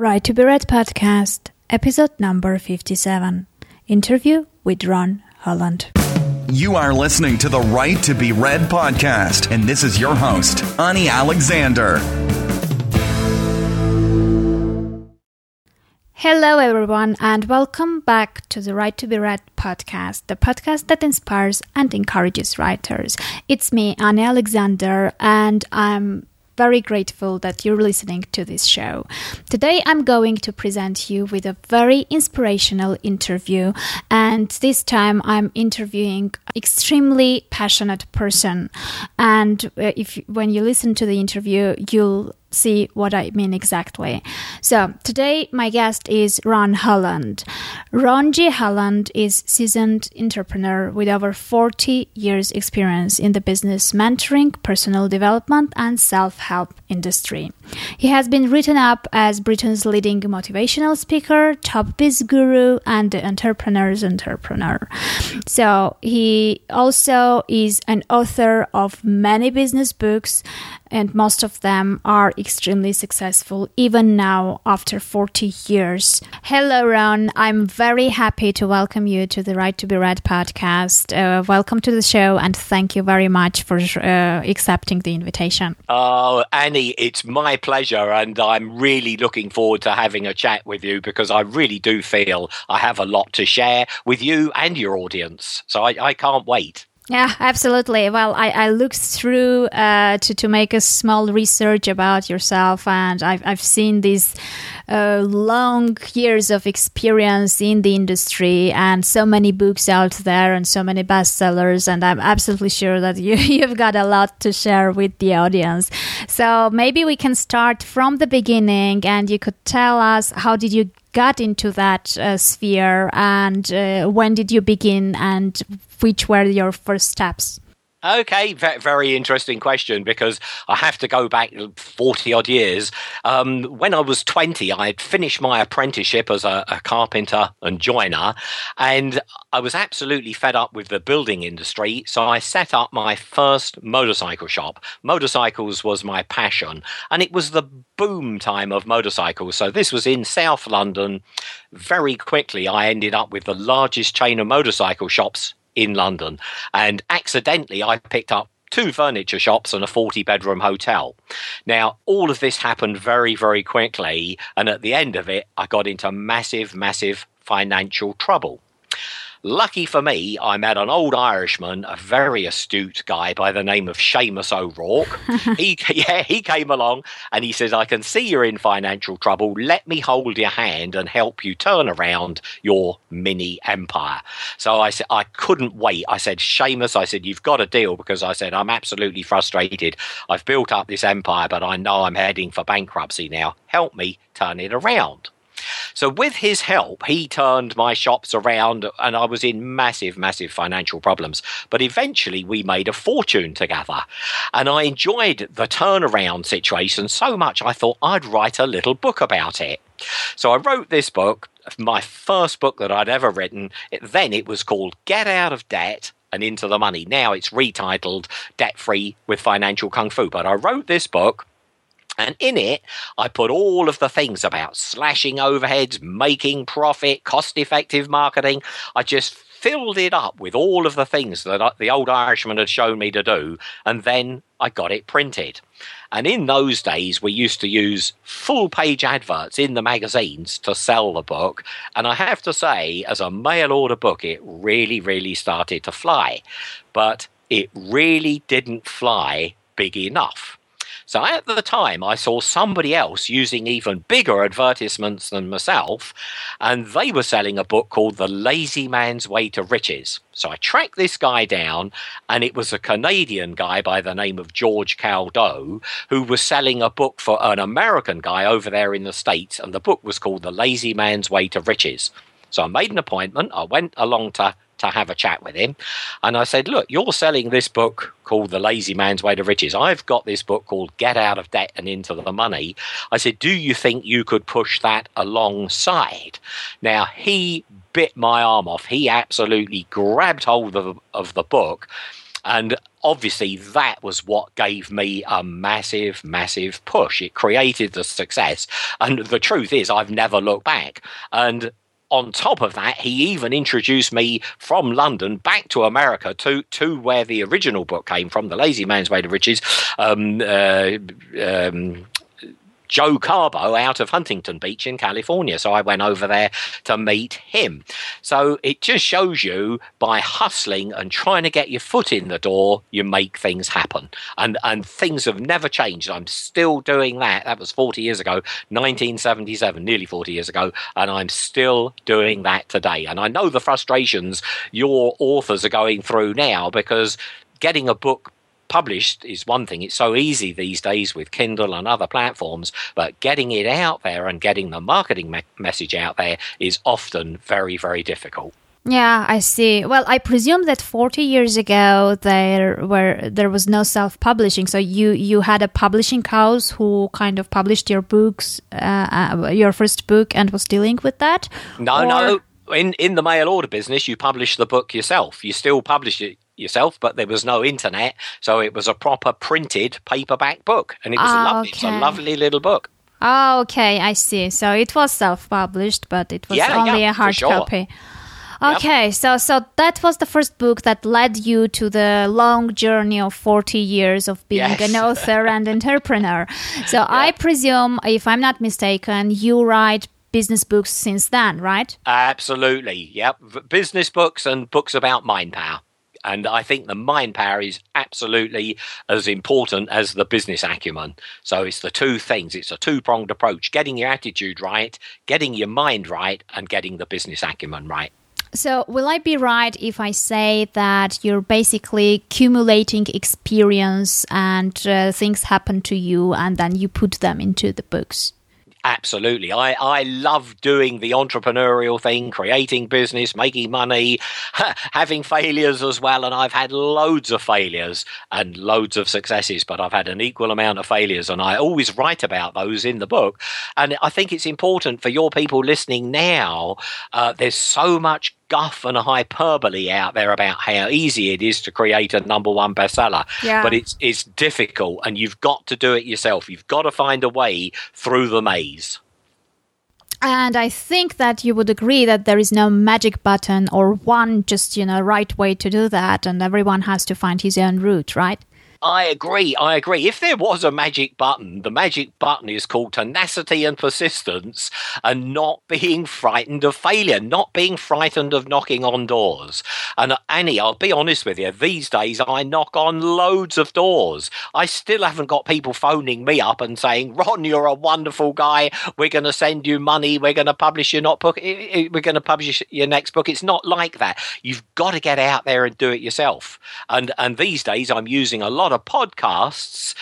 Right to Be Read podcast, episode number 57, interview with Ron Holland. You are listening to the Right to Be Read podcast, and this is your host, Ani Alexander. Hello, everyone, and welcome back to the Right to Be Read podcast, the podcast that inspires and encourages writers. It's me, Ani Alexander, and I'm very grateful that you're listening to this show. Today, I'm going to present you with a very inspirational interview, and this time I'm interviewing an extremely passionate person. And when you listen to the interview, you'll see what I mean exactly. So today my guest is Ron Holland. Ron G. Holland is seasoned entrepreneur with over 40 years experience in the business mentoring, personal development and self-help industry. He has been written up as Britain's leading motivational speaker, top biz guru and the entrepreneur's entrepreneur. So he also is an author of many business books, and most of them are extremely successful, even now after 40 years. Hello, Ron. I'm very happy to welcome you to the Right to Be Read podcast. Welcome to the show, and thank you very much for accepting the invitation. Oh, Ani, it's my pleasure, and I'm really looking forward to having a chat with you because I really do feel I have a lot to share with you and your audience. So I can't wait. Yeah, absolutely. Well, I looked through to make a small research about yourself, and I've seen these long years of experience in the industry and so many books out there and so many bestsellers, and I'm absolutely sure that you've got a lot to share with the audience. So maybe we can start from the beginning, and you could tell us how did you got into that sphere, and when did you begin, and which were your first steps? Okay, very interesting question, because I have to go back 40-odd years. When I was 20, I had finished my apprenticeship as a carpenter and joiner, and I was absolutely fed up with the building industry, so I set up my first motorcycle shop. Motorcycles was my passion, and it was the boom time of motorcycles. So this was in South London. Very quickly, I ended up with the largest chain of motorcycle shops in London, and accidentally I picked up 2 furniture shops and a 40-bedroom hotel. Now, all of this happened very, very quickly, and at the end of it, I got into massive, massive financial trouble. Lucky for me, I met an old Irishman, a very astute guy by the name of Seamus O'Rourke. He came along and he says, I can see you're in financial trouble. Let me hold your hand and help you turn around your mini empire. So I said, I couldn't wait. I said, Seamus, I said, you've got a deal, because I said, I'm absolutely frustrated. I've built up this empire, but I know I'm heading for bankruptcy now. Help me turn it around. So with his help, he turned my shops around, and I was in massive, massive financial problems. But eventually we made a fortune together, and I enjoyed the turnaround situation so much I thought I'd write a little book about it. So I wrote this book, my first book that I'd ever written. Then it was called Get Out of Debt and Into the Money. Now it's retitled Debt Free with Financial Kung Fu. But I wrote this book. And in it, I put all of the things about slashing overheads, making profit, cost-effective marketing. I just filled it up with all of the things that the old Irishman had shown me to do, and then I got it printed. And in those days, we used to use full-page adverts in the magazines to sell the book. And I have to say, as a mail-order book, it really, really started to fly. But it really didn't fly big enough. So at the time, I saw somebody else using even bigger advertisements than myself, and they were selling a book called The Lazy Man's Way to Riches. So I tracked this guy down, and it was a Canadian guy by the name of George Caldeau who was selling a book for an American guy over there in the States, and the book was called The Lazy Man's Way to Riches. So I made an appointment. I went along to have a chat with him, and I said, look, you're selling this book called The Lazy Man's Way to Riches. I've got this book called Get Out of Debt and Into the Money. I said, do you think you could push that alongside? Now, he bit my arm off. He absolutely grabbed hold of the book, and obviously that was what gave me a massive, massive push. It created the success. And the truth is, I've never looked back. And on top of that, he even introduced me from London back to America to where the original book came from, The Lazy Man's Way to Riches, Joe Carbo out of Huntington Beach in California. So I went over there to meet him. So it just shows you, by hustling and trying to get your foot in the door, you make things happen. And things have never changed. I'm still doing that. That was 40 years ago, 1977, nearly 40 years ago. And I'm still doing that today. And I know the frustrations your authors are going through now, because getting a book published is one thing. It's so easy these days with Kindle and other platforms, but getting it out there and getting the marketing message out there is often very, very difficult. Yeah, I see. Well, I presume that 40 years ago there was no self-publishing, so you had a publishing house who kind of published your books, your first book, and was dealing with that. No. In the mail order business, you publish the book yourself. You still publish it yourself, but there was no internet, so it was a proper printed paperback book, and it was lovely. Okay. It's a lovely little book. Oh, okay, I see. So it was self-published, but it was only a hard copy. Okay, yep. So that was the first book that led you to the long journey of 40 years of being an author and entrepreneur. So yeah. I presume, if I'm not mistaken, you write business books since then, right? Absolutely, yep. Business books and books about mind power. And I think the mind power is absolutely as important as the business acumen. So it's the two things. It's a two-pronged approach: getting your attitude right, getting your mind right, and getting the business acumen right. So will I be right if I say that you're basically accumulating experience and things happen to you, and then you put them into the books? Absolutely. I love doing the entrepreneurial thing, creating business, making money, having failures as well. And I've had loads of failures and loads of successes, but I've had an equal amount of failures. And I always write about those in the book. And I think it's important for your people listening now. There's so much guff and hyperbole out there about how easy it is to create a number one bestseller, but it's difficult, and you've got to do it yourself. You've got to find a way through the maze. And I think that you would agree that there is no magic button or one just right way to do that, and everyone has to find his own route, right? I agree. If there was a magic button, the magic button is called tenacity and persistence, and not being frightened of failure, not being frightened of knocking on doors. And Annie, I'll be honest with you, these days I knock on loads of doors. I still haven't got people phoning me up and saying, "Ron, you're a wonderful guy. We're going to send you money. We're going to publish your next book." It's not like that. You've got to get out there and do it yourself. And these days I'm using a lot of podcasts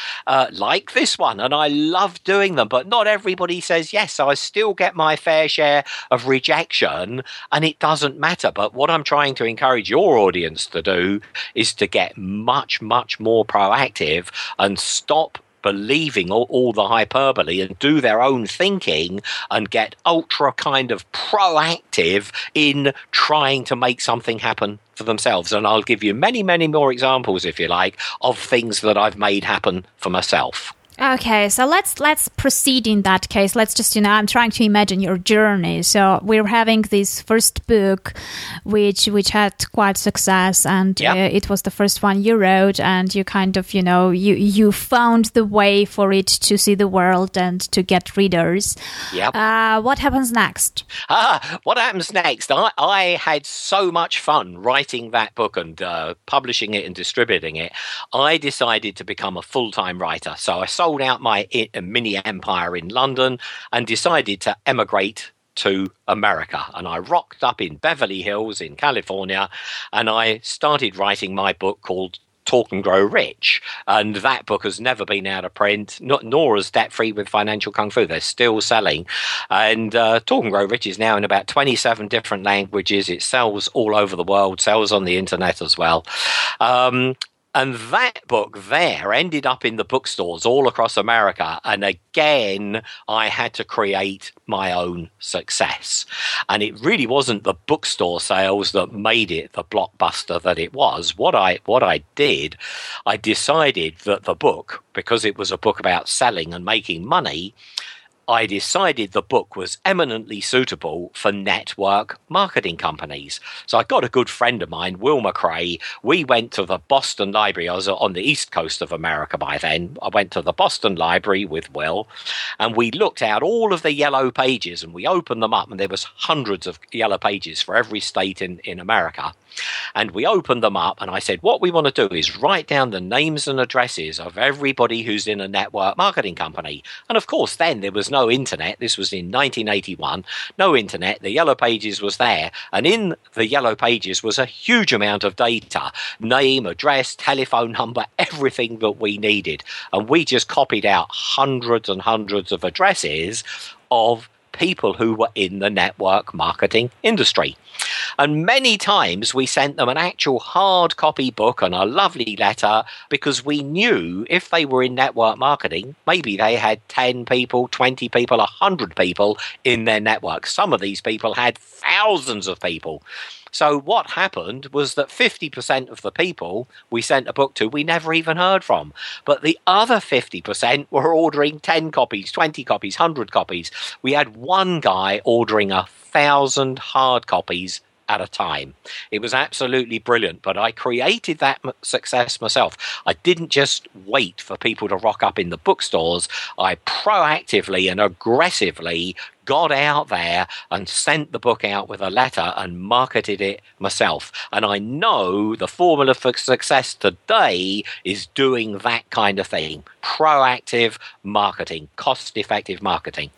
like this one, and I love doing them, but not everybody says yes. So I still get my fair share of rejection, and it doesn't matter. But what I'm trying to encourage your audience to do is to get much, much more proactive and stop believing all the hyperbole and do their own thinking and get ultra kind of proactive in trying to make something happen for themselves. And I'll give you many, many more examples, if you like, of things that I've made happen for myself. Okay, so let's proceed in that case. Let's just, I'm trying to imagine your journey. So we're having this first book, which had quite success, and it was the first one you wrote, and you kind of, you found the way for it to see the world and to get readers. Yep. What happens next? What happens next? I had so much fun writing that book and publishing it and distributing it. I decided to become a full-time writer, so I sold out my mini empire in London and decided to emigrate to America. And I rocked up in Beverly Hills in California, and I started writing my book called Talk and Grow Rich. And that book has never been out of print, nor has Debt Free with Financial Kung Fu. They're still selling. And Talk and Grow Rich is now in about 27 different languages. It sells all over the world, sells on the internet as well. And that book there ended up in the bookstores all across America. And again, I had to create my own success. And it really wasn't the bookstore sales that made it the blockbuster that it was. What I did, I decided that the book, because it was a book about selling and making money, I decided the book was eminently suitable for network marketing companies. So I got a good friend of mine, Will McCray. We went to the Boston Library. I was on the east coast of America by then. I went to the Boston Library with Will, and we looked out all of the yellow pages, and we opened them up, and there was hundreds of yellow pages for every state in America. And we opened them up, and I said, what we want to do is write down the names and addresses of everybody who's in a network marketing company. And of course, then there was no internet. This was in 1981. No internet. The yellow pages was there. And in the yellow pages was a huge amount of data, name, address, telephone number, everything that we needed. And we just copied out hundreds and hundreds of addresses of people who were in the network marketing industry. And many times we sent them an actual hard copy book and a lovely letter, because we knew if they were in network marketing, maybe they had 10 people, 20 people, 100 people in their network. Some of these people had thousands of people. So what happened was that 50% of the people we sent a book to, we never even heard from. But the other 50% were ordering 10 copies, 20 copies, 100 copies. We had one guy ordering 1,000 hard copies at a time. It was absolutely brilliant, but I created that success myself. I didn't just wait for people to rock up in the bookstores. I proactively and aggressively got out there and sent the book out with a letter and marketed it myself. And I know the formula for success today is doing that kind of thing. Proactive marketing, cost-effective marketing.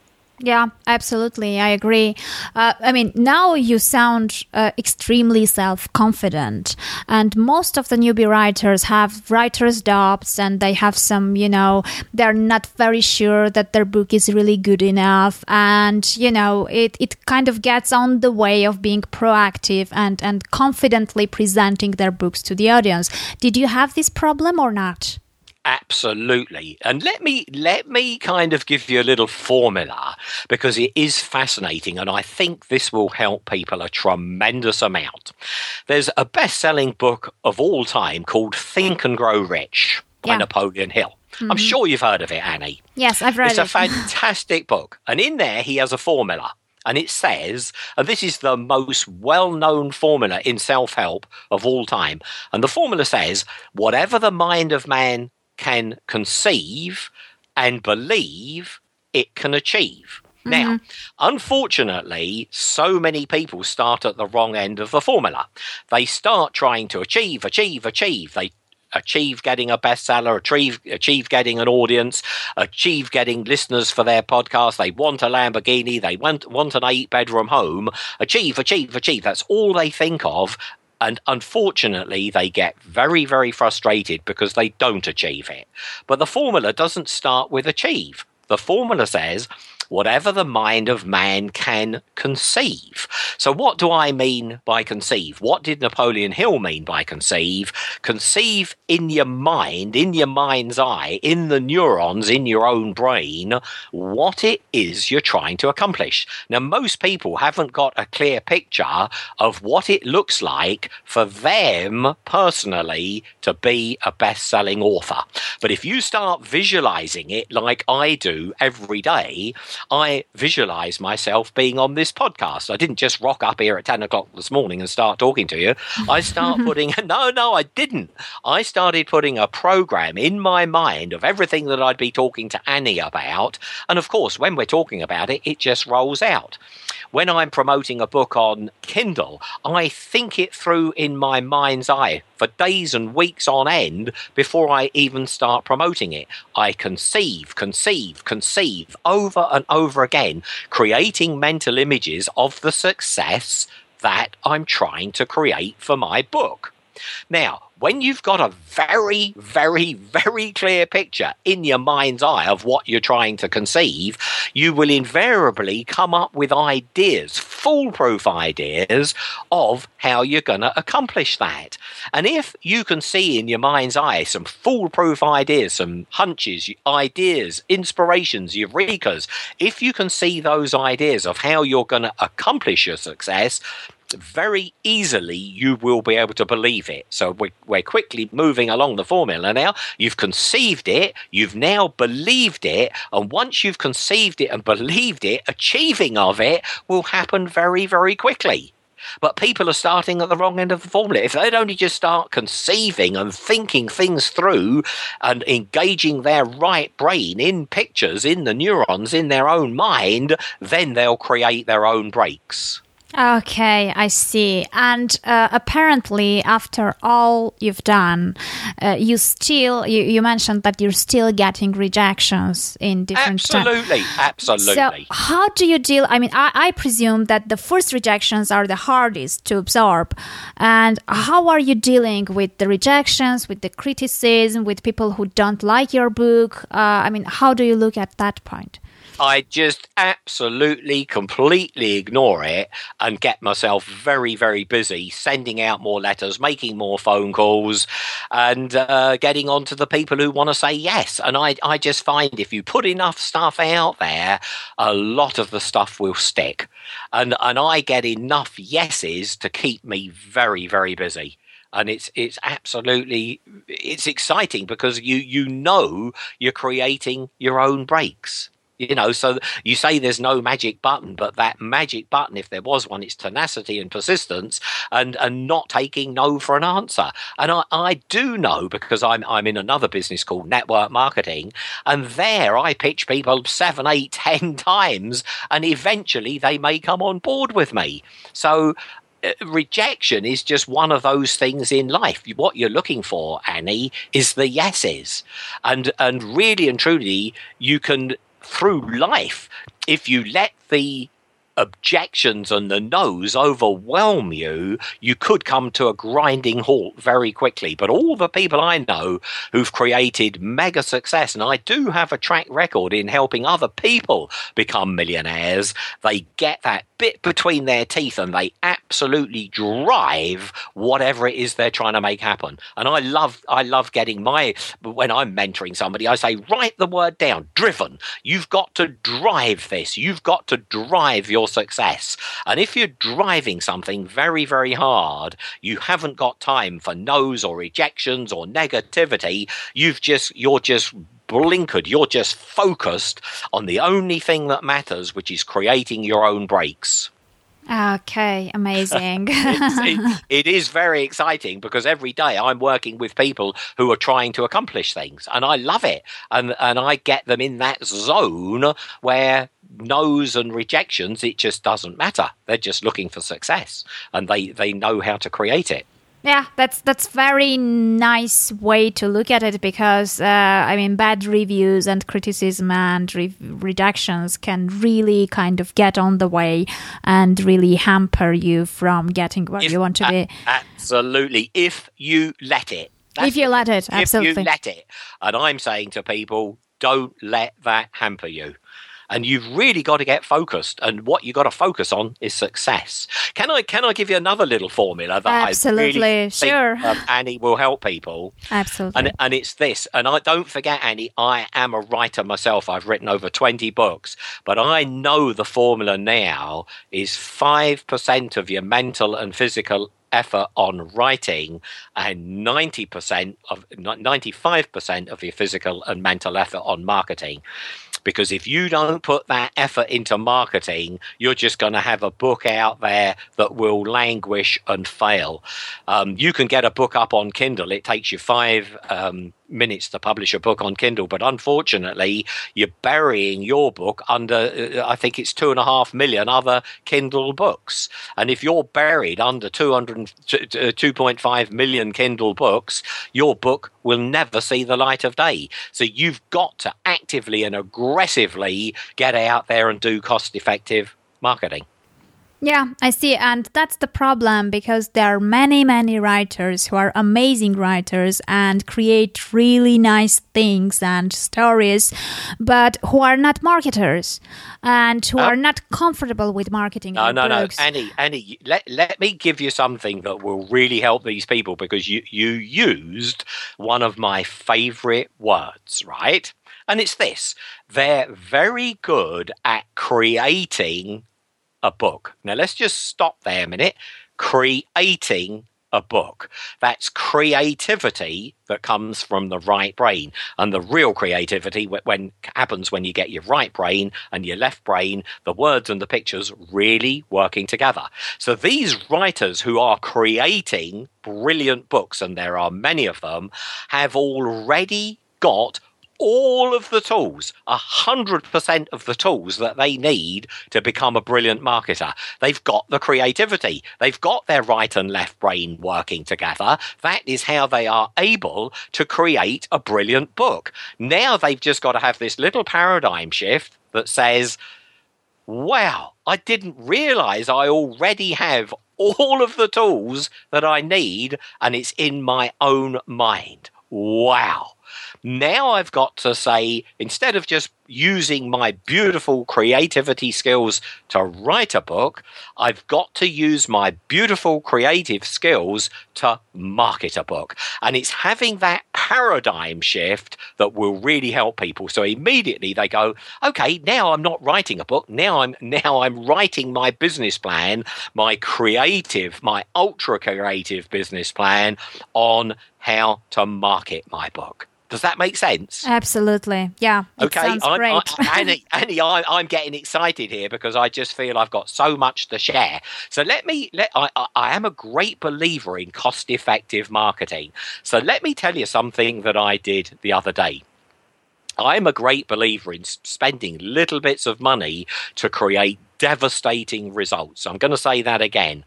Yeah, absolutely. I agree. I mean, now you sound extremely self-confident, and most of the newbie writers have writer's doubts, and they have some, you know, they're not very sure that their book is really good enough. And, you know, it kind of gets on the way of being proactive and confidently presenting their books to the audience. Did you have this problem or not? Absolutely. And let me kind of give you a little formula, because it is fascinating, and I think this will help people a tremendous amount. There's a best-selling book of all time called Think and Grow Rich by Napoleon Hill. Mm-hmm. I'm sure you've heard of it, Annie. Yes, I've read it. It's a fantastic book. And in there, he has a formula. And it says, and this is the most well-known formula in self-help of all time. And the formula says, whatever the mind of man can conceive and believe, it can achieve. Mm-hmm. Now, unfortunately, so many people start at the wrong end of the formula. They start trying to achieve. They achieve getting a bestseller, achieve getting an audience, achieve getting listeners for their podcast. They want a Lamborghini. They want an 8-bedroom home. Achieve. That's all they think of. And unfortunately, they get very, very frustrated because they don't achieve it. But the formula doesn't start with achieve. The formula says, whatever the mind of man can conceive. So what do I mean by conceive? What did Napoleon Hill mean by conceive? Conceive in your mind, in your mind's eye, in the neurons, in your own brain, what it is you're trying to accomplish. Now, most people haven't got a clear picture of what it looks like for them personally to be a best-selling author. But if you start visualizing it like I do every day, I visualize myself being on this podcast. I didn't just rock up here at 10 o'clock this morning and start talking to you. I started putting a program in my mind of everything that I'd be talking to Annie about. And of course, when we're talking about it, it just rolls out. When I'm promoting a book on Kindle, I think it through in my mind's eye for days and weeks on end before I even start promoting it. I conceive over and over again, creating mental images of the success that I'm trying to create for my book. Now, when you've got a very, very, very clear picture in your mind's eye of what you're trying to conceive, you will invariably come up with ideas, foolproof ideas of how you're going to accomplish that. And if you can see in your mind's eye some foolproof ideas, some hunches, ideas, inspirations, eurekas, if you can see those ideas of how you're going to accomplish your success, very easily you will be able to believe it. So we're quickly moving along the formula now. You've conceived it, you've now believed it, and once you've conceived it and believed it, achieving of it will happen very, very quickly. But people are starting at the wrong end of the formula. If they'd only just start conceiving and thinking things through and engaging their right brain in pictures, in the neurons, in their own mind, then they'll create their own breaks. Okay, I see. And apparently, after all you've done, you mentioned that you're still getting rejections in different times. Absolutely. So how do you deal? I mean, I presume that the first rejections are the hardest to absorb. And how are you dealing with the rejections, with the criticism, with people who don't like your book? I mean, how do you look at that point? I just absolutely, completely ignore it and get myself very, very busy sending out more letters, making more phone calls, and getting on to the people who want to say yes. And I just find if you put enough stuff out there, a lot of the stuff will stick. And I get enough yeses to keep me very, very busy. And it's absolutely, it's exciting because you know you're creating your own breaks. You know, so you say there's no magic button, but that magic button, if there was one, it's tenacity and persistence and not taking no for an answer. And I do know because I'm in another business called network marketing, and there I pitch people 7, 8, 10 times, and eventually they may come on board with me. So rejection is just one of those things in life. What you're looking for, Annie, is the yeses. And really and truly, you can... through life, if you let the objections and the no's overwhelm you, you could come to a grinding halt very quickly. But all the people I know who've created mega success, and I do have a track record in helping other people become millionaires, they get that bit between their teeth and they absolutely drive whatever it is they're trying to make happen. And I love getting when I'm mentoring somebody, I say, write the word down, driven. You've got to drive this. You've got to drive your success. And if you're driving something very, very hard, you haven't got time for no's or rejections or negativity. You're just blinkered. You're just focused on the only thing that matters, which is creating your own breaks. Okay, amazing. It is very exciting because every day I'm working with people who are trying to accomplish things, and I love it. And I get them in that zone where no's and rejections, it just doesn't matter. They're just looking for success, and they know how to create it. Yeah, that's very nice way to look at it because, I mean, bad reviews and criticism and rejections can really kind of get on the way and really hamper you from getting where you want to be. Absolutely. If you let it. If you let it, absolutely. If you let it. And I'm saying to people, don't let that hamper you. And you've really got to get focused, and what you've got to focus on is success. Can I give you another little formula that absolutely, I really sure. think Annie will help people? Absolutely. And it's this. And I don't forget, Annie, I am a writer myself. I've written over 20 books. But I know the formula now is 5% of your mental and physical effort on writing and 95% of your physical and mental effort on marketing. Because if you don't put that effort into marketing, you're just going to have a book out there that will languish and fail. You can get a book up on Kindle. It takes you 5 minutes to publish a book on Kindle. But unfortunately, you're burying your book under, I think it's 2.5 million other Kindle books. And if you're buried under 2.5 million Kindle books, your book will never see the light of day. So you've got to actively and aggressively get out there and do cost-effective marketing. Yeah, I see. And that's the problem, because there are many, many writers who are amazing writers and create really nice things and stories, but who are not marketers and who are not comfortable with marketing. No. Annie, let me give you something that will really help these people, because you used one of my favorite words, right? And it's this. They're very good at creating a book. Now, let's just stop there a minute. Creating a book. That's creativity that comes from the right brain. And the real creativity happens when you get your right brain and your left brain, the words and the pictures really working together. So these writers who are creating brilliant books, and there are many of them, have already got all of the tools, 100% of the tools that they need to become a brilliant marketer. They've got the creativity. They've got their right and left brain working together. That is how they are able to create a brilliant book. Now they've just got to have this little paradigm shift that says, wow, I didn't realize I already have all of the tools that I need, and it's in my own mind. Wow. Now I've got to say, instead of just using my beautiful creativity skills to write a book, I've got to use my beautiful creative skills to market a book. And it's having that paradigm shift that will really help people. So immediately they go, okay, now I'm not writing a book. Now I'm writing my business plan, my ultra creative business plan on how to market my book. Does that make sense? Absolutely. Yeah. Okay. Sounds great. Annie, I'm getting excited here because I just feel I've got so much to share. So I am a great believer in cost-effective marketing. So let me tell you something that I did the other day. I'm a great believer in spending little bits of money to create devastating results. I'm going to say that again.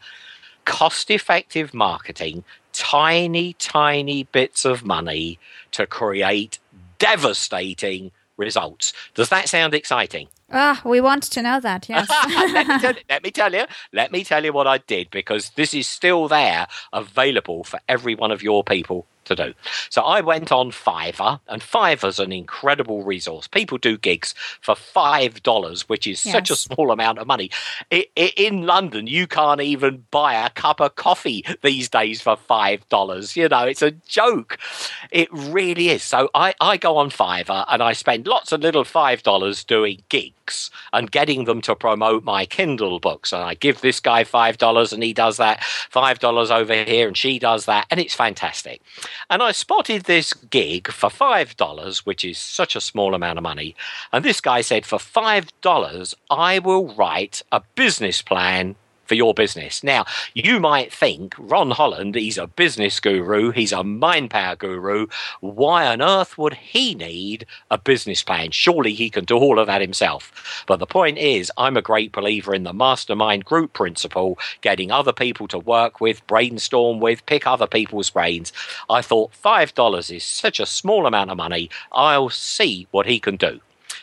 Cost-effective marketing, tiny, tiny bits of money to create devastating results. Does that sound exciting? We want to know that, yes. Let me tell you what I did, because this is still there available for every one of your people to do. So I went on Fiverr, and Fiverr's an incredible resource. People do gigs for $5, which is such a small amount of money. In London, you can't even buy a cup of coffee these days for $5. You know, it's a joke. It really is. So I go on Fiverr and I spend lots of little $5 doing gigs and getting them to promote my Kindle books. And I give this guy $5 and he does that, $5 over here and she does that. And it's fantastic. And I spotted this gig for $5, which is such a small amount of money. And this guy said, for $5, I will write a business plan for your business. Now, you might think, Ron Holland, he's a business guru. He's a mind power guru. Why on earth would he need a business plan? Surely he can do all of that himself. But the point is, I'm a great believer in the mastermind group principle, getting other people to work with, brainstorm with, pick other people's brains. I thought $5 is such a small amount of money. I'll see what he can do.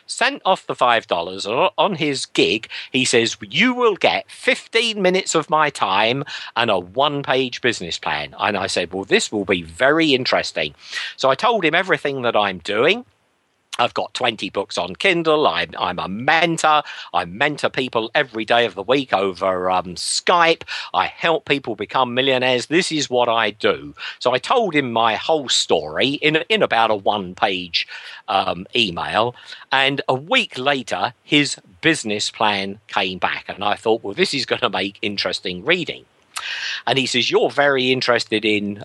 Sent off the $5 on his gig. He says, you will get 15 minutes of my time and a one-page business plan. And I said, well, this will be very interesting. So I told him everything that I'm doing. I've got 20 books on Kindle. I'm a mentor. I mentor people every day of the week over Skype. I help people become millionaires. This is what I do. So I told him my whole story in about a one-page email. And a week later, his business plan came back. And I thought, well, this is going to make interesting reading. And he says, you're very interested in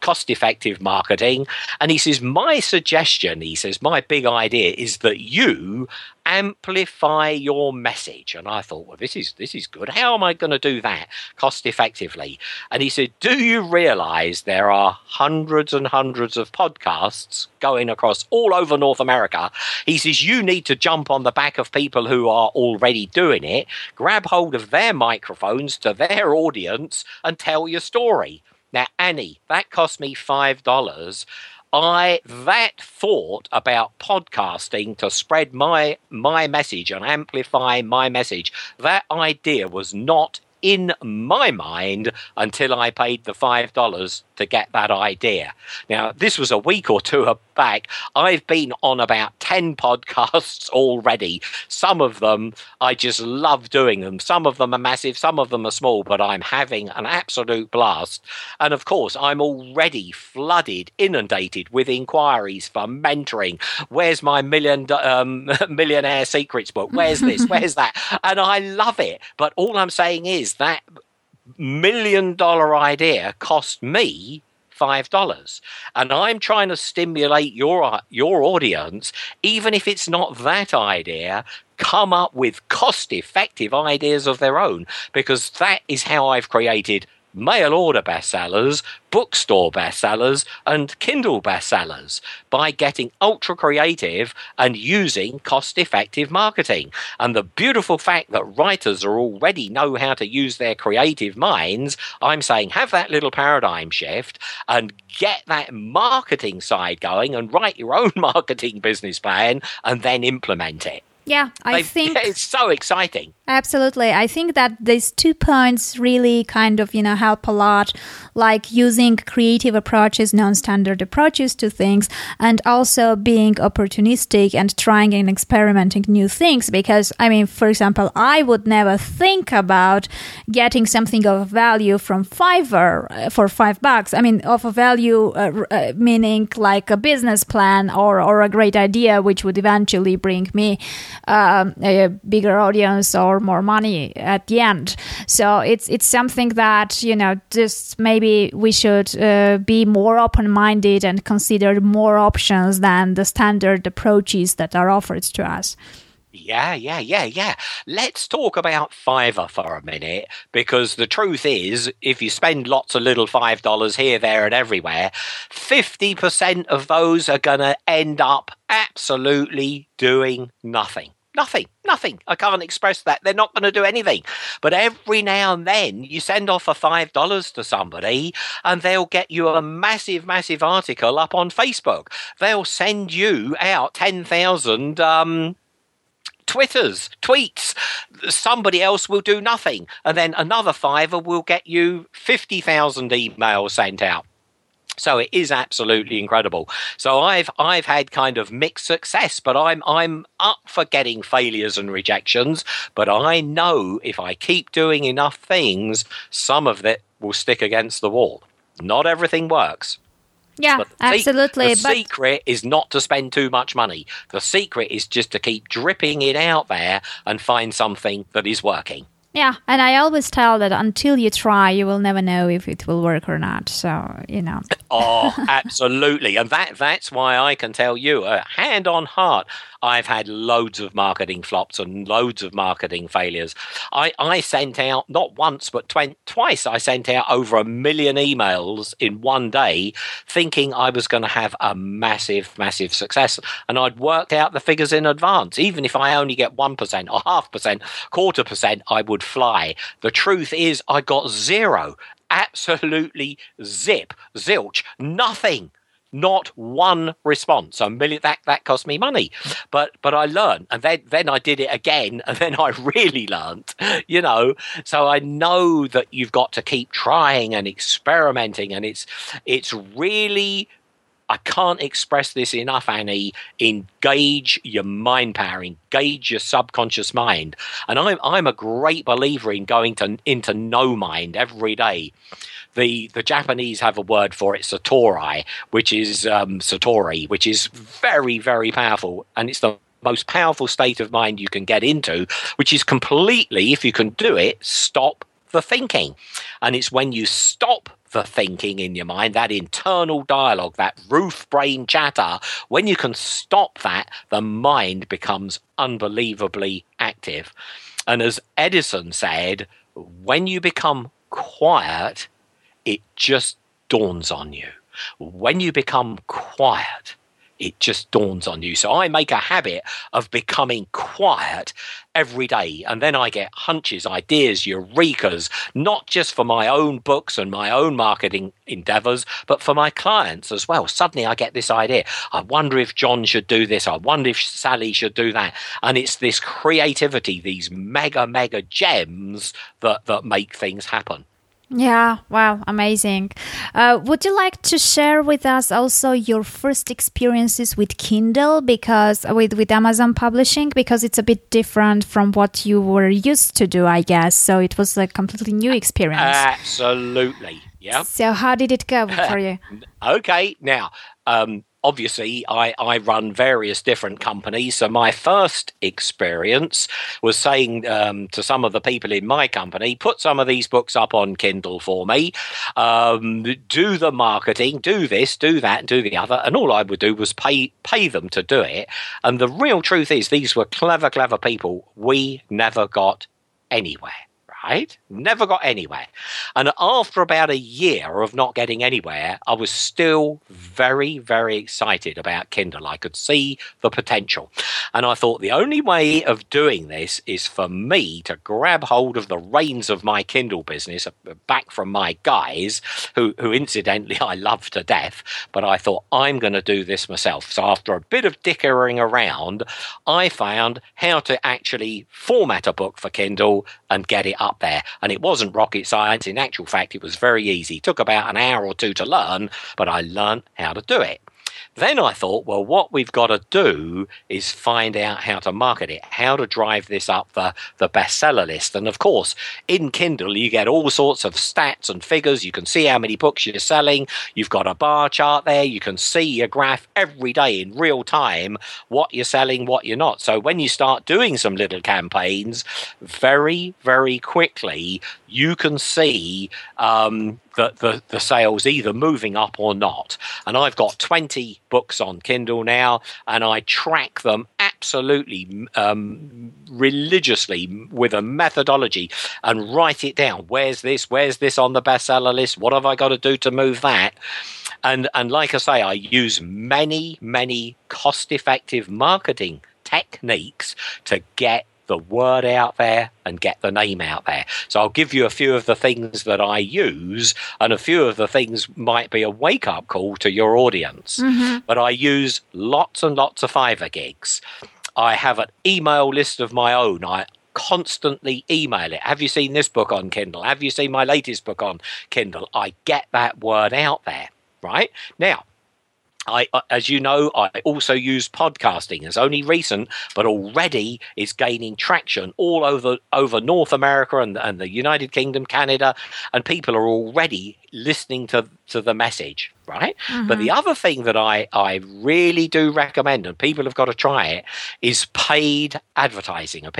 cost-effective marketing. And he says, my suggestion, he says, my big idea is that you amplify your message. And I thought, well, this is good. How am I going to do that cost-effectively? And he said, do you realize there are hundreds and hundreds of podcasts going across all over North America? He says, you need to jump on the back of people who are already doing it, grab hold of their microphones to their audience and tell your story. Now, Annie, that cost me $5. that thought about podcasting to spread my message and amplify my message, that idea was not in my mind until I paid the $5 to get that idea. Now, this was a week or two back. I've been on about 10 podcasts already. Some of them, I just love doing them. Some of them are massive, some of them are small, but I'm having an absolute blast. And of course, I'm already flooded, inundated with inquiries for mentoring. Where's my millionaire secrets book? Where's this? Where's that? And I love it. But all I'm saying is that $1 million idea cost me $5, and I'm trying to stimulate your audience, even if it's not that idea, come up with cost-effective ideas of their own, because that is how I've created mail order bestsellers, bookstore bestsellers, and Kindle bestsellers, by getting ultra creative and using cost-effective marketing. And the beautiful fact that writers already know how to use their creative minds, I'm saying have that little paradigm shift and get that marketing side going and write your own marketing business plan and then implement it. Yeah, I think it's so exciting. Absolutely. I think that these 2 points really kind of, help a lot, like using creative approaches, non-standard approaches to things, and also being opportunistic and trying and experimenting new things. Because, for example, I would never think about getting something of value from Fiverr for $5. Of a value, meaning like a business plan or a great idea, which would eventually bring me a bigger audience or more money at the end. So it's something that just maybe we should be more open-minded and consider more options than the standard approaches that are offered to us. Yeah. Let's talk about Fiverr for a minute, because the truth is, if you spend lots of little $5 here, there, and everywhere, 50% of those are going to end up absolutely doing nothing. Nothing. I can't express that. They're not going to do anything. But every now and then you send off for $5 to somebody and they'll get you a massive, massive article up on Facebook. They'll send you out 10,000 tweets. Somebody else will do nothing. And then another Fiverr will get you 50,000 emails sent out. So it is absolutely incredible. So I've had kind of mixed success, but I'm up for getting failures and rejections. But I know if I keep doing enough things, some of it will stick against the wall. Not everything works. Yeah, but absolutely. The secret is not to spend too much money. The secret is just to keep dripping it out there and find something that is working. Yeah, and I always tell that until you try, you will never know if it will work or not. So, Oh, absolutely. And that's why I can tell you, hand on heart, I've had loads of marketing flops and loads of marketing failures. I sent out, not once, but twice, I sent out over 1 million emails in one day, thinking I was going to have a massive, massive success. And I'd worked out the figures in advance. Even if I only get 1% or 0.5%, 0.25%, I would fly. The truth is, I got zero, absolutely zip, zilch, nothing, not one response. That cost me money, but I learned, and then I did it again, and then I really learned, So I know that you've got to keep trying and experimenting, and it's really. I can't express this enough, Annie. Engage your mind power. Engage your subconscious mind. And I'm a great believer in going into no mind every day. The Japanese have a word for it, satori, which is very, very powerful, and it's the most powerful state of mind you can get into, which is completely, if you can do it, stop the thinking. And it's when you stop the thinking in your mind, that internal dialogue, that roof brain chatter, when you can stop that, the mind becomes unbelievably active. And as Edison said, when you become quiet, it just dawns on you. When you become quiet, it just dawns on you. So I make a habit of becoming quiet every day, and then I get hunches, ideas, eurekas, not just for my own books and my own marketing endeavors, but for my clients as well. Suddenly I get this idea. I wonder if John should do this. I wonder if Sally should do that. And it's this creativity, these mega gems that make things happen. Yeah, wow, amazing. Would you like to share with us also your first experiences with Kindle, because with Amazon publishing, because it's a bit different from what you were used to do, I guess. So it was a completely new experience. Absolutely, yeah. So how did it go for you? Okay, now, obviously, I run various different companies. So my first experience was saying to some of the people in my company, put some of these books up on Kindle for me, do the marketing, do this, do that, do the other. And all I would do was pay them to do it. And the real truth is these were clever people. We never got anywhere. Right? Never got anywhere. And after about a year of not getting anywhere, I was still very, very excited about Kindle. I could see the potential. And I thought the only way of doing this is for me to grab hold of the reins of my Kindle business back from my guys, who incidentally I love to death, but I thought I'm going to do this myself. So after a bit of dickering around, I found how to actually format a book for Kindle and get it up there. And it wasn't rocket science. In actual fact, it was very easy. It took about an hour or two to learn, but I learned how to do it. Then I thought, well, what we've got to do is find out how to market it, how to drive this up the bestseller list. And of course, in Kindle, you get all sorts of stats and figures. You can see how many books you're selling. You've got a bar chart there. You can see your graph every day in real time, what you're selling, what you're not. So when you start doing some little campaigns, very, very quickly, you can see the sales either moving up or not. And I've got 20 books on Kindle now, and I track them absolutely religiously with a methodology and write it down. Where's this on the bestseller list? What have I got to do to move that? And like I say, I use many cost-effective marketing techniques to get the word out there and get the name out there. So I'll give you a few of the things that I use, and a few of the things might be a wake-up call to your audience. Mm-hmm. But I use lots and lots of Fiverr gigs. I have an email list of my own. I constantly email it. Have you seen this book on Kindle? Have you seen my latest book on Kindle? I get that word out there, right? Now, as you know, I also use podcasting. It's only recent, but already it's gaining traction all over North America and the United Kingdom, Canada, and people are already listening to the message, right? Mm-hmm. But the other thing that I really do recommend, and people have got to try it, is paid advertising. And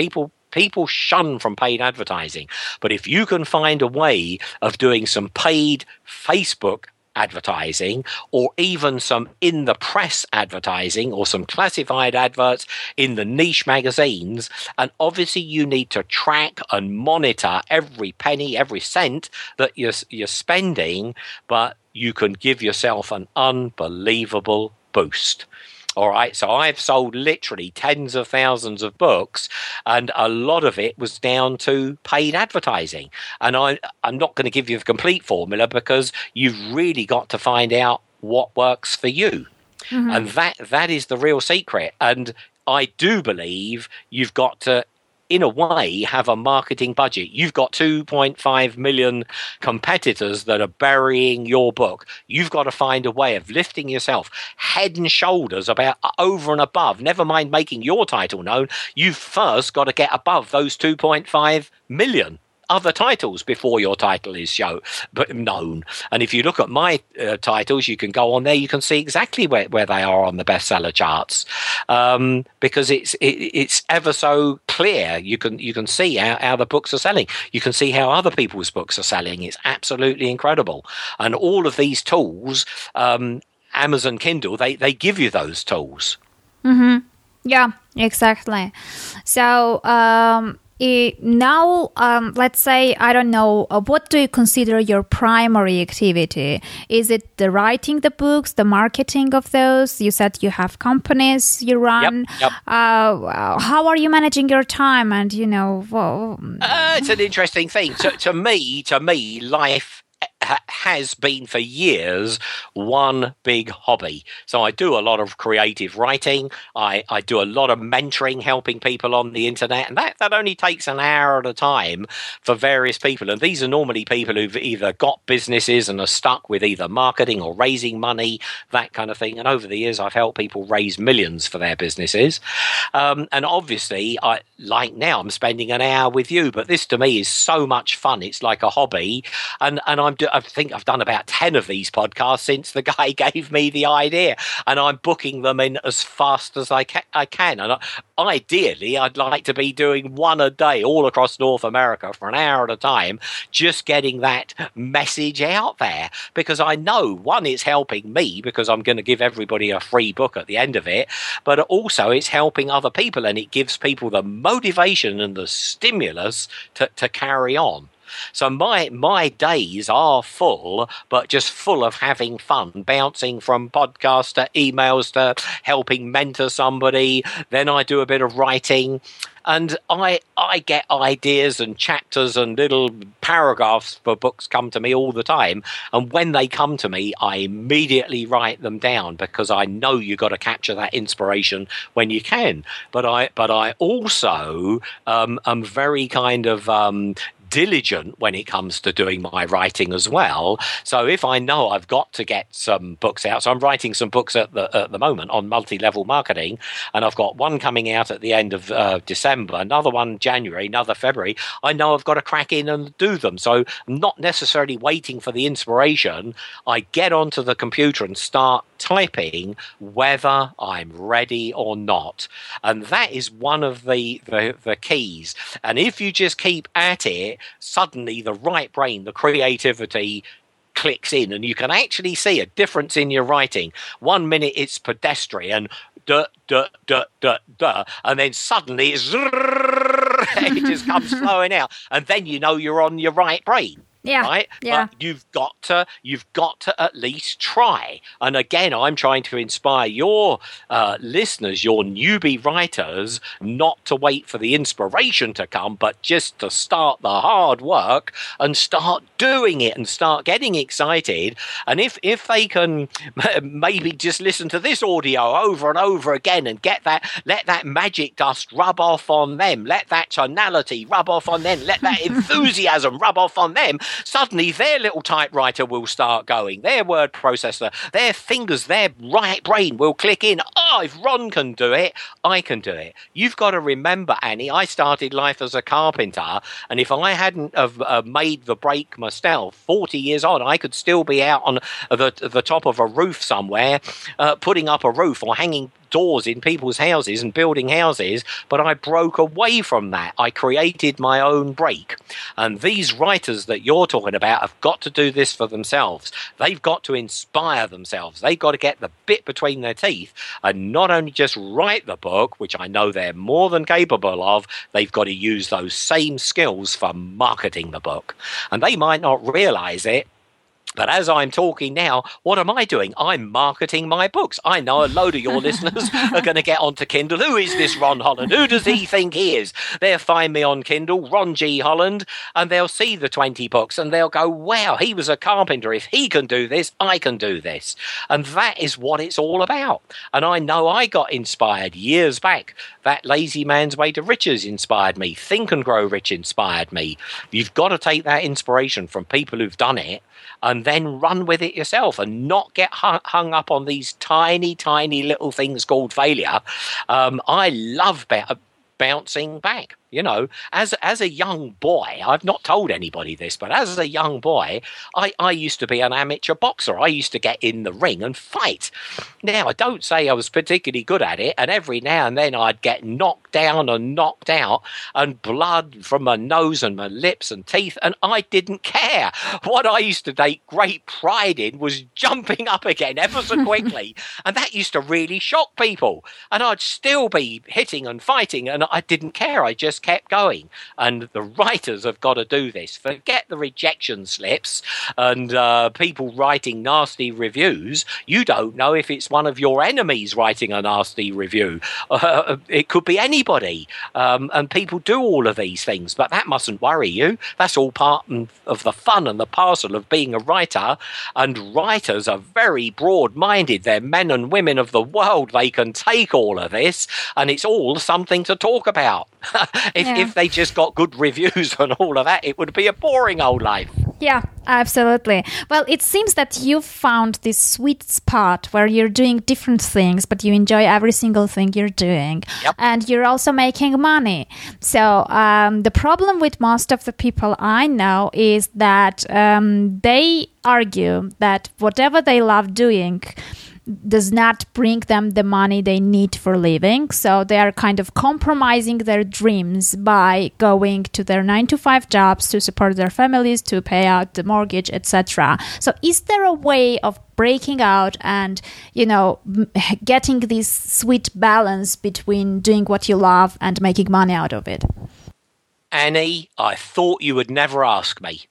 people shun from paid advertising. But if you can find a way of doing some paid Facebook advertising, or even some in the press advertising, or some classified adverts in the niche magazines. And obviously you need to track and monitor every penny, every cent that you're spending, but you can give yourself an unbelievable boost. All right, so I've sold literally tens of thousands of books, and a lot of it was down to paid advertising. And I'm not going to give you the complete formula, because you've really got to find out what works for you. Mm-hmm. And that is the real secret. And I do believe you've got to, in a way, have a marketing budget. You've got 2.5 million competitors that are burying your book. You've got to find a way of lifting yourself head and shoulders about over and above. Never mind making your title known. You've first got to get above those 2.5 million other titles before your title is known. And if you look at my titles, you can go on there. You can see exactly where they are on the bestseller charts, because it's ever so clear. You can see how the books are selling. You can see how other people's books are selling. It's absolutely incredible. And all of these tools, Amazon Kindle, they give you those tools. Mm-hmm. Yeah, exactly. So now, let's say, I don't know, what do you consider your primary activity? Is it the writing the books, the marketing of those? You said you have companies you run. Yep. How are you managing your time? And, you know, it's an interesting thing. To me, life has been for years one big hobby. So I do a lot of creative writing. I do a lot of mentoring, helping people on the internet. And that only takes an hour at a time for various people. And these are normally people who've either got businesses and are stuck with either marketing or raising money, that kind of thing. And over the years, I've helped people raise millions for their businesses. And obviously, like now, I'm spending an hour with you. But this to me is so much fun. It's like a hobby. And I think I've done about 10 of these podcasts since the guy gave me the idea, and I'm booking them in as fast as I can. And ideally, I'd like to be doing one a day all across North America for an hour at a time, just getting that message out there, because I know, one, it's helping me because I'm going to give everybody a free book at the end of it, but also it's helping other people, and it gives people the motivation and the stimulus to carry on. So my days are full, but just full of having fun, bouncing from podcasts to emails to helping mentor somebody. Then I do a bit of writing. And I get ideas and chapters and little paragraphs for books come to me all the time. And when they come to me, I immediately write them down, because I know you've got to capture that inspiration when you can. But I also am very kind of diligent when it comes to doing my writing as well. So if I know I've got to get some books out, so I'm writing some books at the moment on multi-level marketing, and I've got one coming out at the end of December, another one January, another February. I know I've got to crack in and do them. So I'm not necessarily waiting for the inspiration. I get onto the computer and start typing whether I'm ready or not. And that is one of the keys. And if you just keep at it, suddenly the right brain, the creativity clicks in, and you can actually see a difference in your writing. 1 minute it's pedestrian, duh, duh, duh, duh, duh, and then suddenly it's it just comes flowing out, and then you know you're on your right brain. Yeah. Right? Yeah. But you've got to at least try. And again, I'm trying to inspire your listeners, your newbie writers, not to wait for the inspiration to come, but just to start the hard work and start doing it and start getting excited. And if they can maybe just listen to this audio over and over again and get that, let that magic dust rub off on them, let that tonality rub off on them, let that enthusiasm rub off on them. Suddenly their little typewriter will start going, their word processor, their fingers, their right brain will click in. Oh, if Ron can do it, I can do it. You've got to remember, Annie, I started life as a carpenter, and if I hadn't have made the break myself, 40 years on, I could still be out on the top of a roof somewhere, putting up a roof or hanging doors in people's houses and building houses, but I broke away from that. I created my own break. And these writers that you're talking about have got to do this for themselves. They've got to inspire themselves. They've got to get the bit between their teeth and not only just write the book, which I know they're more than capable of, they've got to use those same skills for marketing the book. And they might not realize it, but as I'm talking now, what am I doing? I'm marketing my books. I know a load of your listeners are going to get onto Kindle. Who is this Ron Holland? Who does he think he is? They'll find me on Kindle, Ron G. Holland, and they'll see the 20 books and they'll go, wow, he was a carpenter. If he can do this, I can do this. And that is what it's all about. And I know I got inspired years back. That Lazy Man's Way to Riches inspired me. Think and Grow Rich inspired me. You've got to take that inspiration from people who've done it and then run with it yourself and not get hung up on these tiny, tiny little things called failure. I love bouncing back. You know, as a young boy, I've not told anybody this, but as a young boy, I used to be an amateur boxer. I used to get in the ring and fight. Now, I don't say I was particularly good at it, and every now and then I'd get knocked down and knocked out and blood from my nose and my lips and teeth, and I didn't care. What I used to take great pride in was jumping up again ever so quickly, and that used to really shock people. And I'd still be hitting and fighting, and I didn't care. I just just kept going. And the writers have got to do this. Forget the rejection slips and people writing nasty reviews. You don't know if it's one of your enemies writing a nasty review. It could be anybody. And people do all of these things, but that mustn't worry you. That's all part of the fun and the parcel of being a writer. And writers are very broad-minded. They're men and women of the world. They can take all of this, and it's all something to talk about. If they just got good reviews and all of that, it would be a boring old life. Yeah, absolutely. Well, it seems that you've found this sweet spot where you're doing different things, but you enjoy every single thing you're doing. Yep. And you're also making money. So the problem with most of the people I know is that they argue that whatever they love doing does not bring them the money they need for living. So they are kind of compromising their dreams by going to their 9-to-5 jobs to support their families, to pay out the mortgage, etc. So is there a way of breaking out and, you know, getting this sweet balance between doing what you love and making money out of it? Annie, I thought you would never ask me.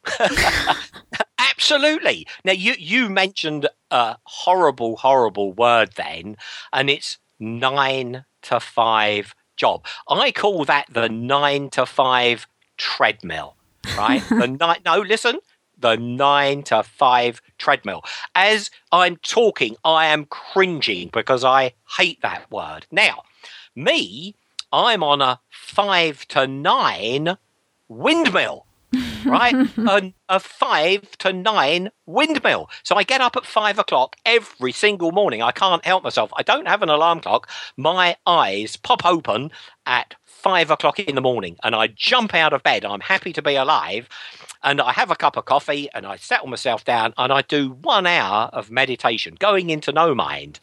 Absolutely. Now, you mentioned a horrible word then, and it's 9-to-5 job. I call that the 9-to-5 treadmill, right? The 9-to-5 treadmill. As I'm talking, I am cringing because I hate that word. Now, me, I'm on a 5-to-9 windmill. Right? A 5-to-9 windmill. So I get up at 5 o'clock every single morning. I can't help myself. I don't have an alarm clock. My eyes pop open at 5 o'clock in the morning and I jump out of bed. I'm happy to be alive. And I have a cup of coffee and I settle myself down and I do 1 hour of meditation, going into no mind.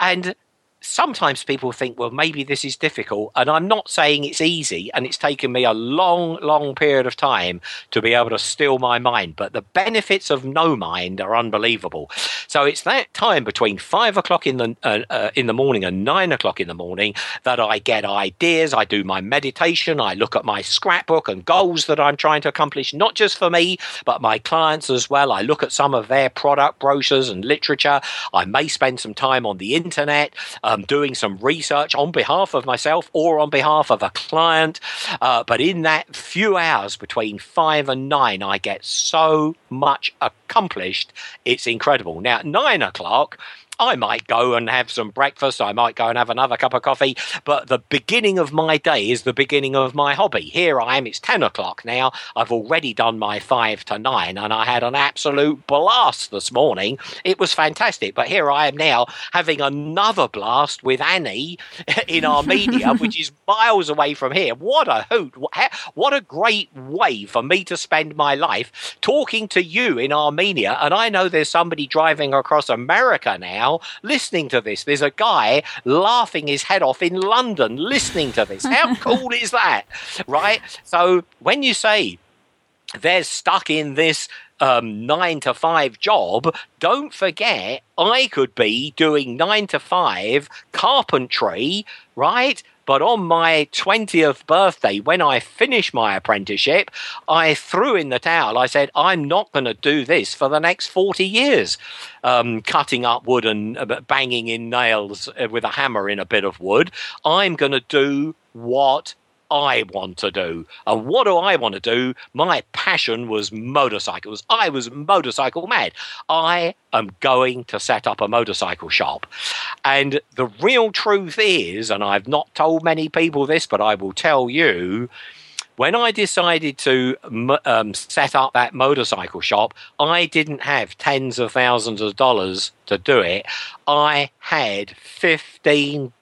And sometimes people think, well, maybe this is difficult. And I'm not saying it's easy. And it's taken me a long period of time to be able to still my mind. But the benefits of no mind are unbelievable. So it's that time between 5 o'clock in the morning and 9 o'clock in the morning that I get ideas. I do my meditation. I look at my scrapbook and goals that I'm trying to accomplish, not just for me, but my clients as well. I look at some of their product brochures and literature. I may spend some time on the internet. I'm doing some research on behalf of myself or on behalf of a client. But in that few hours between 5 and 9, I get so much accomplished. It's incredible. Now, at 9 o'clock, I might go and have some breakfast. I might go and have another cup of coffee. But the beginning of my day is the beginning of my hobby. Here I am. It's 10 o'clock now. I've already done my 5-to-9 and I had an absolute blast this morning. It was fantastic. But here I am now having another blast with Annie in Armenia, which is miles away from here. What a hoot. What a great way for me to spend my life talking to you in Armenia. And I know there's somebody driving across America now listening to this. There's a guy laughing his head off in London listening to this. How cool is that, right? So when you say they're stuck in this 9-to-5 job, don't forget I could be doing 9-to-5 carpentry, right? But on my 20th birthday, when I finished my apprenticeship, I threw in the towel. I said, I'm not going to do this for the next 40 years, cutting up wood and banging in nails with a hammer in a bit of wood. I'm going to do what I want to do. And what do I want to do? My passion was motorcycles. I was motorcycle mad. I am going to set up a motorcycle shop. And the real truth is, and I've not told many people this, but I will tell you, when I decided to set up that motorcycle shop, I didn't have tens of thousands of dollars to do it. I had $15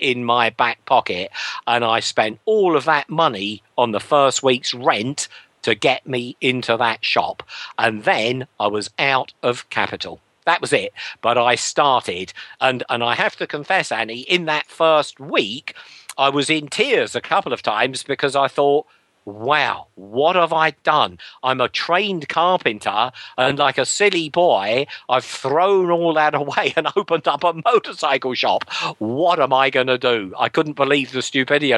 in my back pocket, and I spent all of that money on the first week's rent to get me into that shop. And then I was out of capital. That was it. But I started. And I have to confess, Annie, in that first week, I was in tears a couple of times because I thought, wow, what have I done? I'm a trained carpenter, and like a silly boy, I've thrown all that away and opened up a motorcycle shop. What am I going to do? I couldn't believe the stupidity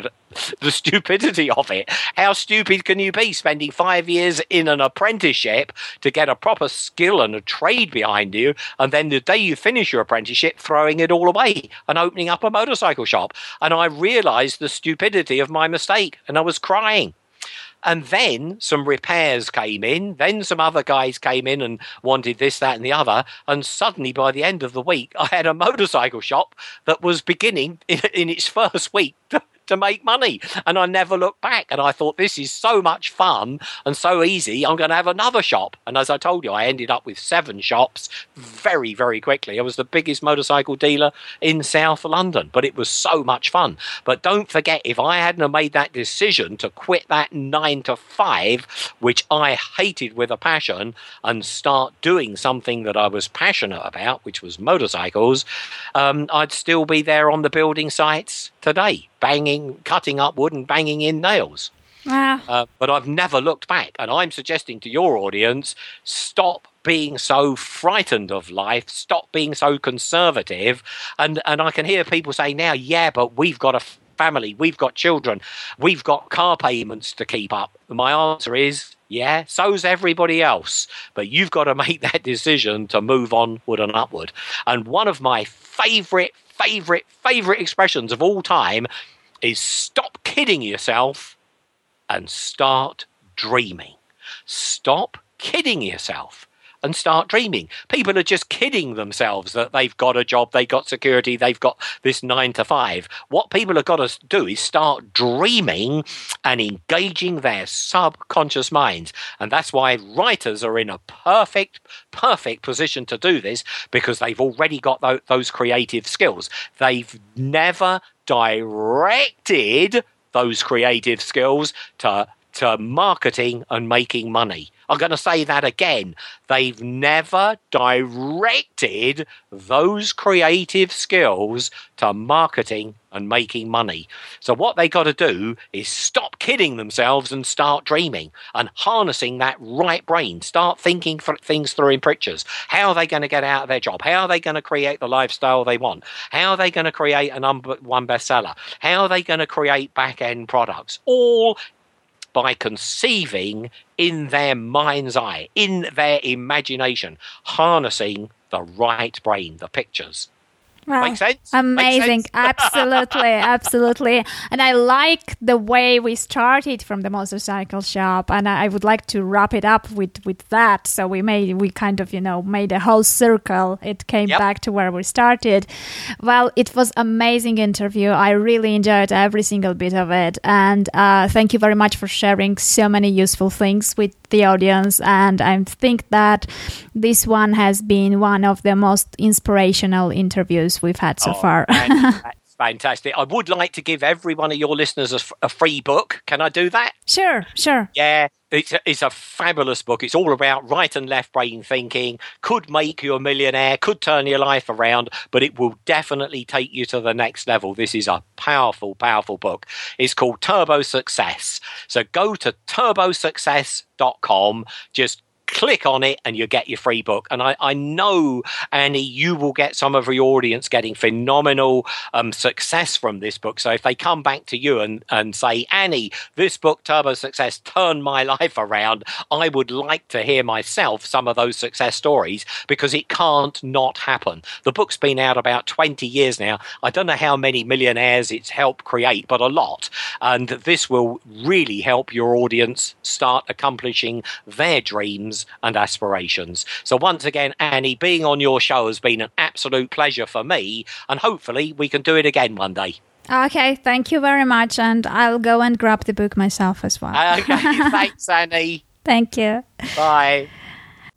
of it. How stupid can you be, spending 5 years in an apprenticeship to get a proper skill and a trade behind you, and then the day you finish your apprenticeship, throwing it all away and opening up a motorcycle shop? And I realized the stupidity of my mistake, and I was crying. And then some repairs came in. Then some other guys came in and wanted this, that, and the other. And suddenly, by the end of the week, I had a motorcycle shop that was beginning in its first week to make money. And I never looked back. And I thought, this is so much fun and so easy. I'm going to have another shop. And as I told you, I ended up with 7 shops very, very quickly. I was the biggest motorcycle dealer in South London. But it was so much fun. But don't forget, if I hadn't made that decision to quit that 9 to 5, which I hated with a passion, and start doing something that I was passionate about, which was motorcycles, I'd still be there on the building sites today, banging, cutting up wood and banging in nails. Wow. But I've never looked back. And I'm suggesting to your audience, stop being so frightened of life, stop being so conservative. And I can hear people say now, yeah, but we've got a family, we've got children, we've got car payments to keep up. My answer is, yeah, so's everybody else. But you've got to make that decision to move onward and upward. And one of my favorite expressions of all time is stop kidding yourself and start dreaming. Stop kidding yourself and start dreaming. People are just kidding themselves that they've got a job, they've got security, they've got this 9 to 5. What people have got to do is start dreaming and engaging their subconscious minds. And that's why writers are in a perfect position to do this, because they've already got those creative skills. They've never directed those creative skills to marketing and making money. I'm going to say that again. They've never directed those creative skills to marketing and making money. So what they got to do is stop kidding themselves and start dreaming and harnessing that right brain. Start thinking things through in pictures. How are they going to get out of their job? How are they going to create the lifestyle they want? How are they going to create a #1 bestseller? How are they going to create back-end products? All by conceiving in their mind's eye, in their imagination, harnessing the right brain, the pictures. Wow. Make sense? Amazing. Make sense? Absolutely. Absolutely. And I like the way we started from the motorcycle shop. And I would like to wrap it up with that. So we kind of, made a whole circle. It came back to where we started. Well, it was amazing interview. I really enjoyed every single bit of it. And thank you very much for sharing so many useful things with the audience. And I think that this one has been one of the most inspirational interviews we've had so far. That's fantastic. I would like to give every one of your listeners a free book. Can I do that? Sure. Yeah. It's a fabulous book. It's all about right and left brain thinking. Could make you a millionaire, could turn your life around, but it will definitely take you to the next level. This is a powerful, powerful book. It's called Turbo Success. So go to turbosuccess.com. Just click on it and you get your free book. And I know, Ani, you will get some of your audience getting phenomenal success from this book. So if they come back to you and say, Ani, this book, Turbo Success, turned my life around, I would like to hear myself some of those success stories, because it can't not happen. The book's been out about 20 years now. I don't know how many millionaires it's helped create, but a lot. And this will really help your audience start accomplishing their dreams and aspirations. So once again, Ani, being on your show has been an absolute pleasure for me, and hopefully we can do it again one day. Okay, thank you very much, and I'll go and grab the book myself as well. Okay, thanks, Ani. Thank you. Bye.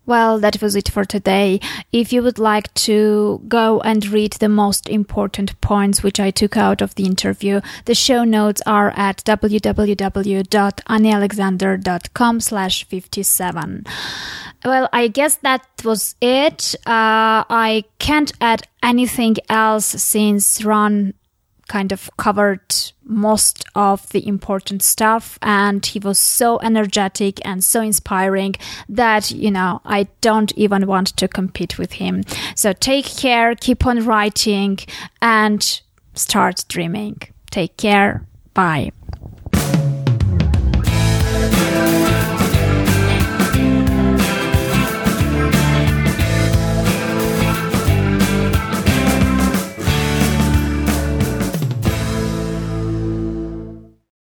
Well, that was it for today. If you would like to go and read the most important points which I took out of the interview, the show notes are at www.anialexander.com/57. Well, I guess that was it. I can't add anything else since Ron kind of covered most of the important stuff, and he was so energetic and so inspiring that, you know, I don't even want to compete with him. So take care, keep on writing, and start dreaming. Take care. Bye.